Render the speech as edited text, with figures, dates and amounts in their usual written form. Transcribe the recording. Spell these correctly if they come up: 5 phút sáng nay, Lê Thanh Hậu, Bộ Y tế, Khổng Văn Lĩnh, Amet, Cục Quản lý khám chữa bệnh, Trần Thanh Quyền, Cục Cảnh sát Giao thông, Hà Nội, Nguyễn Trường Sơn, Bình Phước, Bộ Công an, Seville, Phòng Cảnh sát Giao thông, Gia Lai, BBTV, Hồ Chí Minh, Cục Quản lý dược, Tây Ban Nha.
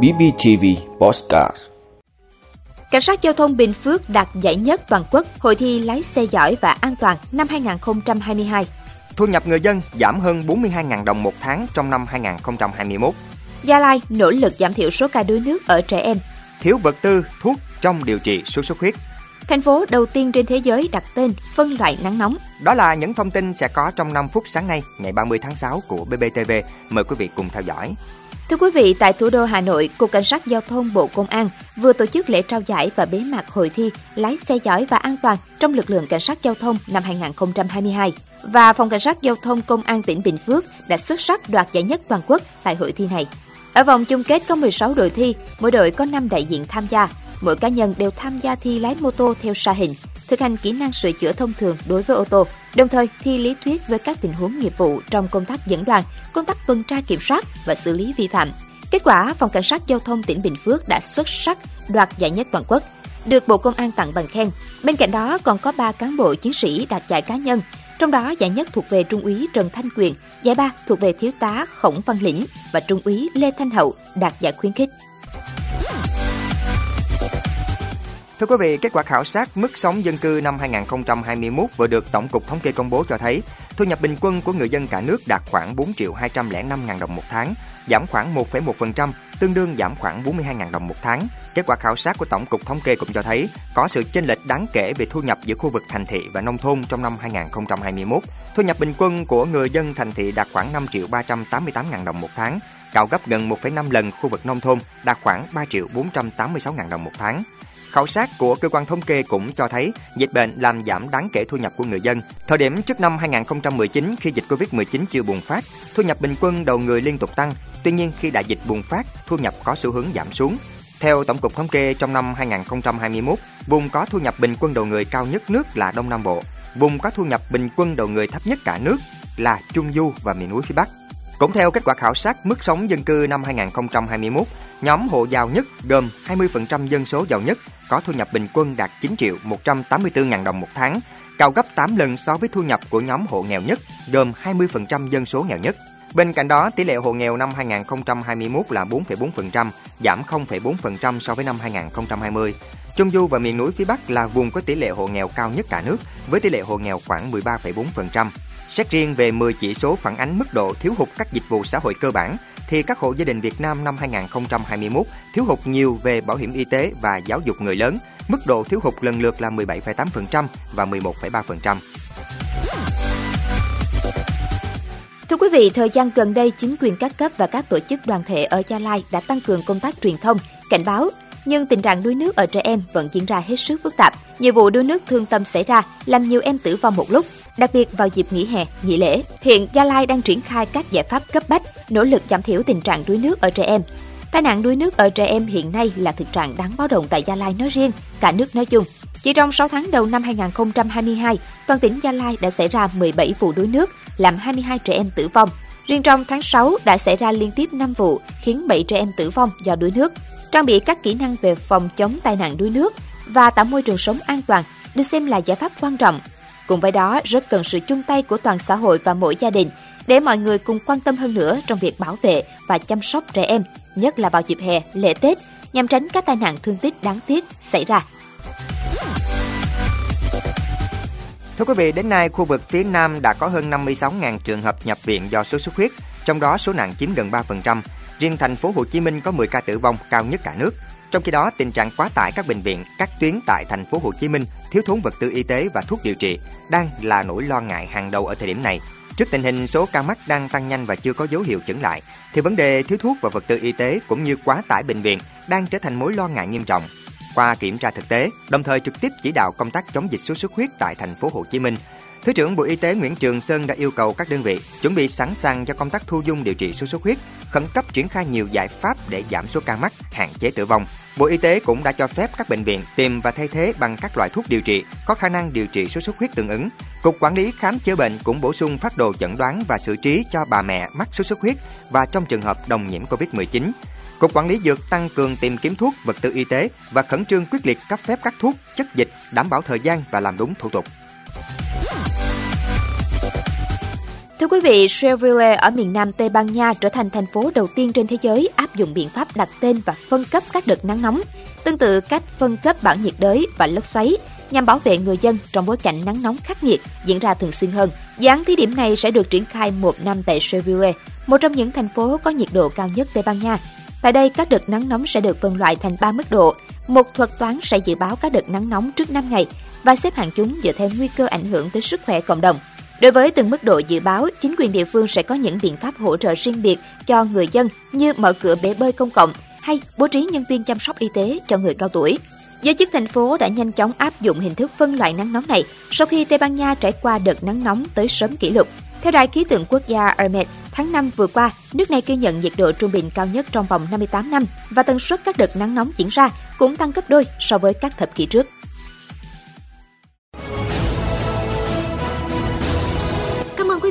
BBTV Podcast. Cảnh sát giao thông Bình Phước đạt giải nhất toàn quốc hội thi lái xe giỏi và an toàn năm 2022. Thu nhập người dân giảm hơn 42.000 đồng một tháng trong năm 2021. Gia Lai nỗ lực giảm thiểu số ca đuối nước ở trẻ em. Thiếu vật tư, thuốc trong điều trị sốt xuất huyết. Thành phố đầu tiên trên thế giới đặt tên phân loại nắng nóng. Đó là những thông tin sẽ có trong 5 phút sáng nay, ngày 30 tháng 6 của BBTV. Mời quý vị cùng theo dõi. Thưa quý vị, tại thủ đô Hà Nội, Cục Cảnh sát Giao thông Bộ Công an vừa tổ chức lễ trao giải và bế mạc hội thi lái xe giỏi và an toàn trong lực lượng cảnh sát giao thông năm 2022. Và Phòng Cảnh sát Giao thông Công an tỉnh Bình Phước đã xuất sắc đoạt giải nhất toàn quốc tại hội thi này. Ở vòng chung kết có 16 đội thi, mỗi đội có 5 đại diện tham gia. Mỗi cá nhân đều tham gia thi lái mô tô theo sa hình, thực hành kỹ năng sửa chữa thông thường đối với ô tô, đồng thời thi lý thuyết với các tình huống nghiệp vụ trong công tác dẫn đoàn, công tác tuần tra kiểm soát và xử lý vi phạm. Kết quả, Phòng Cảnh sát Giao thông tỉnh Bình Phước đã xuất sắc đoạt giải nhất toàn quốc, được Bộ Công an tặng bằng khen. Bên cạnh đó còn có 3 cán bộ chiến sĩ đạt giải cá nhân, trong đó giải nhất thuộc về Trung úy Trần Thanh Quyền, giải ba thuộc về Thiếu tá Khổng Văn Lĩnh và Trung úy Lê Thanh Hậu đạt giải khuyến khích. Thưa quý vị, kết quả khảo sát mức sống dân cư năm 2021 vừa được Tổng cục Thống kê công bố cho thấy, thu nhập bình quân của người dân cả nước đạt khoảng 4.205.000 đồng một tháng, giảm khoảng 1,1%, tương đương giảm khoảng 42.000 đồng một tháng. Kết quả khảo sát của Tổng cục Thống kê cũng cho thấy có sự chênh lệch đáng kể về thu nhập giữa khu vực thành thị và nông thôn trong năm 2021. Thu nhập bình quân của người dân thành thị đạt khoảng 5.388.000 đồng một tháng, cao gấp gần 1,5 lần khu vực nông thôn đạt khoảng 3.486.000 đồng một tháng. Khảo sát của cơ quan thống kê cũng cho thấy dịch bệnh làm giảm đáng kể thu nhập của người dân. Thời điểm trước năm 2019 khi dịch Covid-19 chưa bùng phát, thu nhập bình quân đầu người liên tục tăng. Tuy nhiên khi đại dịch bùng phát, thu nhập có xu hướng giảm xuống. Theo Tổng cục Thống kê, trong năm 2021, vùng có thu nhập bình quân đầu người cao nhất nước là Đông Nam Bộ. Vùng có thu nhập bình quân đầu người thấp nhất cả nước là Trung Du và miền núi phía Bắc. Cũng theo kết quả khảo sát mức sống dân cư năm 2021, nhóm hộ giàu nhất gồm 20% dân số giàu nhất có thu nhập bình quân đạt 9.184.000 đồng một tháng, cao gấp 8 lần so với thu nhập của nhóm hộ nghèo nhất gồm 20% dân số nghèo nhất. Bên cạnh đó, tỷ lệ hộ nghèo năm 2021 là 4,4%, giảm 0,4% so với năm 2020. Trung Du và miền núi phía Bắc là vùng có tỷ lệ hộ nghèo cao nhất cả nước, với tỷ lệ hộ nghèo khoảng 13,4%. Xét riêng về 10 chỉ số phản ánh mức độ thiếu hụt các dịch vụ xã hội cơ bản, thì các hộ gia đình Việt Nam năm 2021 thiếu hụt nhiều về bảo hiểm y tế và giáo dục người lớn. Mức độ thiếu hụt lần lượt là 17,8% và 11,3%. Thưa quý vị, thời gian gần đây, chính quyền các cấp và các tổ chức đoàn thể ở Gia Lai đã tăng cường công tác truyền thông, cảnh báo. Nhưng tình trạng đuối nước ở trẻ em vẫn diễn ra hết sức phức tạp. Nhiều vụ đuối nước thương tâm xảy ra, làm nhiều em tử vong một lúc, đặc biệt vào dịp nghỉ hè, nghỉ lễ. Hiện Gia Lai đang triển khai các giải pháp cấp bách, nỗ lực giảm thiểu tình trạng đuối nước ở trẻ em. Tai nạn đuối nước ở trẻ em hiện nay là thực trạng đáng báo động tại Gia Lai nói riêng, cả nước nói chung. Chỉ trong 6 tháng đầu năm 2022, toàn tỉnh Gia Lai đã xảy ra 17 vụ đuối nước, làm 22 trẻ em tử vong. Riêng trong tháng 6 đã xảy ra liên tiếp 5 vụ, khiến 7 trẻ em tử vong do đuối nước. Trang bị các kỹ năng về phòng chống tai nạn đuối nước và tạo môi trường sống an toàn được xem là giải pháp quan trọng. Cùng với đó, rất cần sự chung tay của toàn xã hội và mỗi gia đình để mọi người cùng quan tâm hơn nữa trong việc bảo vệ và chăm sóc trẻ em, nhất là vào dịp hè, lễ Tết, nhằm tránh các tai nạn thương tích đáng tiếc xảy ra. Thưa quý vị, đến nay, khu vực phía Nam đã có hơn 56.000 trường hợp nhập viện do sốt xuất huyết, trong đó số nặng chiếm gần 3%. Riêng thành phố Hồ Chí Minh có 10 ca tử vong, cao nhất cả nước. Trong khi đó, tình trạng quá tải các bệnh viện, các tuyến tại thành phố Hồ Chí Minh, thiếu thốn vật tư y tế và thuốc điều trị đang là nỗi lo ngại hàng đầu ở thời điểm này. Trước tình hình số ca mắc đang tăng nhanh và chưa có dấu hiệu chững lại, thì vấn đề thiếu thuốc và vật tư y tế cũng như quá tải bệnh viện đang trở thành mối lo ngại nghiêm trọng. Qua kiểm tra thực tế, đồng thời trực tiếp chỉ đạo công tác chống dịch sốt xuất huyết tại thành phố Hồ Chí Minh, Thứ trưởng Bộ Y tế Nguyễn Trường Sơn đã yêu cầu các đơn vị chuẩn bị sẵn sàng cho công tác thu dung điều trị sốt xuất huyết, khẩn cấp triển khai nhiều giải pháp để giảm số ca mắc, hạn chế tử vong. Bộ Y tế cũng đã cho phép các bệnh viện tìm và thay thế bằng các loại thuốc điều trị có khả năng điều trị sốt xuất huyết tương ứng. Cục Quản lý khám chữa bệnh cũng bổ sung phác đồ chẩn đoán và xử trí cho bà mẹ mắc sốt xuất huyết và trong trường hợp đồng nhiễm Covid-19. Cục Quản lý dược tăng cường tìm kiếm thuốc, vật tư y tế và khẩn trương quyết liệt cấp phép các thuốc, chất dịch, đảm bảo thời gian và làm đúng thủ tục. Thưa quý vị, Seville ở miền nam Tây Ban Nha trở thành thành phố đầu tiên trên thế giới áp dụng biện pháp đặt tên và phân cấp các đợt nắng nóng, tương tự cách phân cấp bão nhiệt đới và lốc xoáy, nhằm bảo vệ người dân trong bối cảnh nắng nóng khắc nghiệt diễn ra thường xuyên hơn. Dự án thí điểm này sẽ được triển khai một năm tại Seville, một trong những thành phố có nhiệt độ cao nhất Tây Ban Nha. Tại đây, các đợt nắng nóng sẽ được phân loại thành 3 mức độ. Một thuật toán sẽ dự báo các đợt nắng nóng trước 5 ngày và xếp hạng chúng dựa theo nguy cơ ảnh hưởng tới sức khỏe cộng đồng. Đối với từng mức độ dự báo, chính quyền địa phương sẽ có những biện pháp hỗ trợ riêng biệt cho người dân như mở cửa bể bơi công cộng hay bố trí nhân viên chăm sóc y tế cho người cao tuổi. Giới chức thành phố đã nhanh chóng áp dụng hình thức phân loại nắng nóng này sau khi Tây Ban Nha trải qua đợt nắng nóng tới sớm kỷ lục. Theo Đài khí tượng quốc gia Amet, tháng 5 vừa qua, nước này ghi nhận nhiệt độ trung bình cao nhất trong vòng 58 năm và tần suất các đợt nắng nóng diễn ra cũng tăng gấp đôi so với các thập kỷ trước. Cảm ơn quý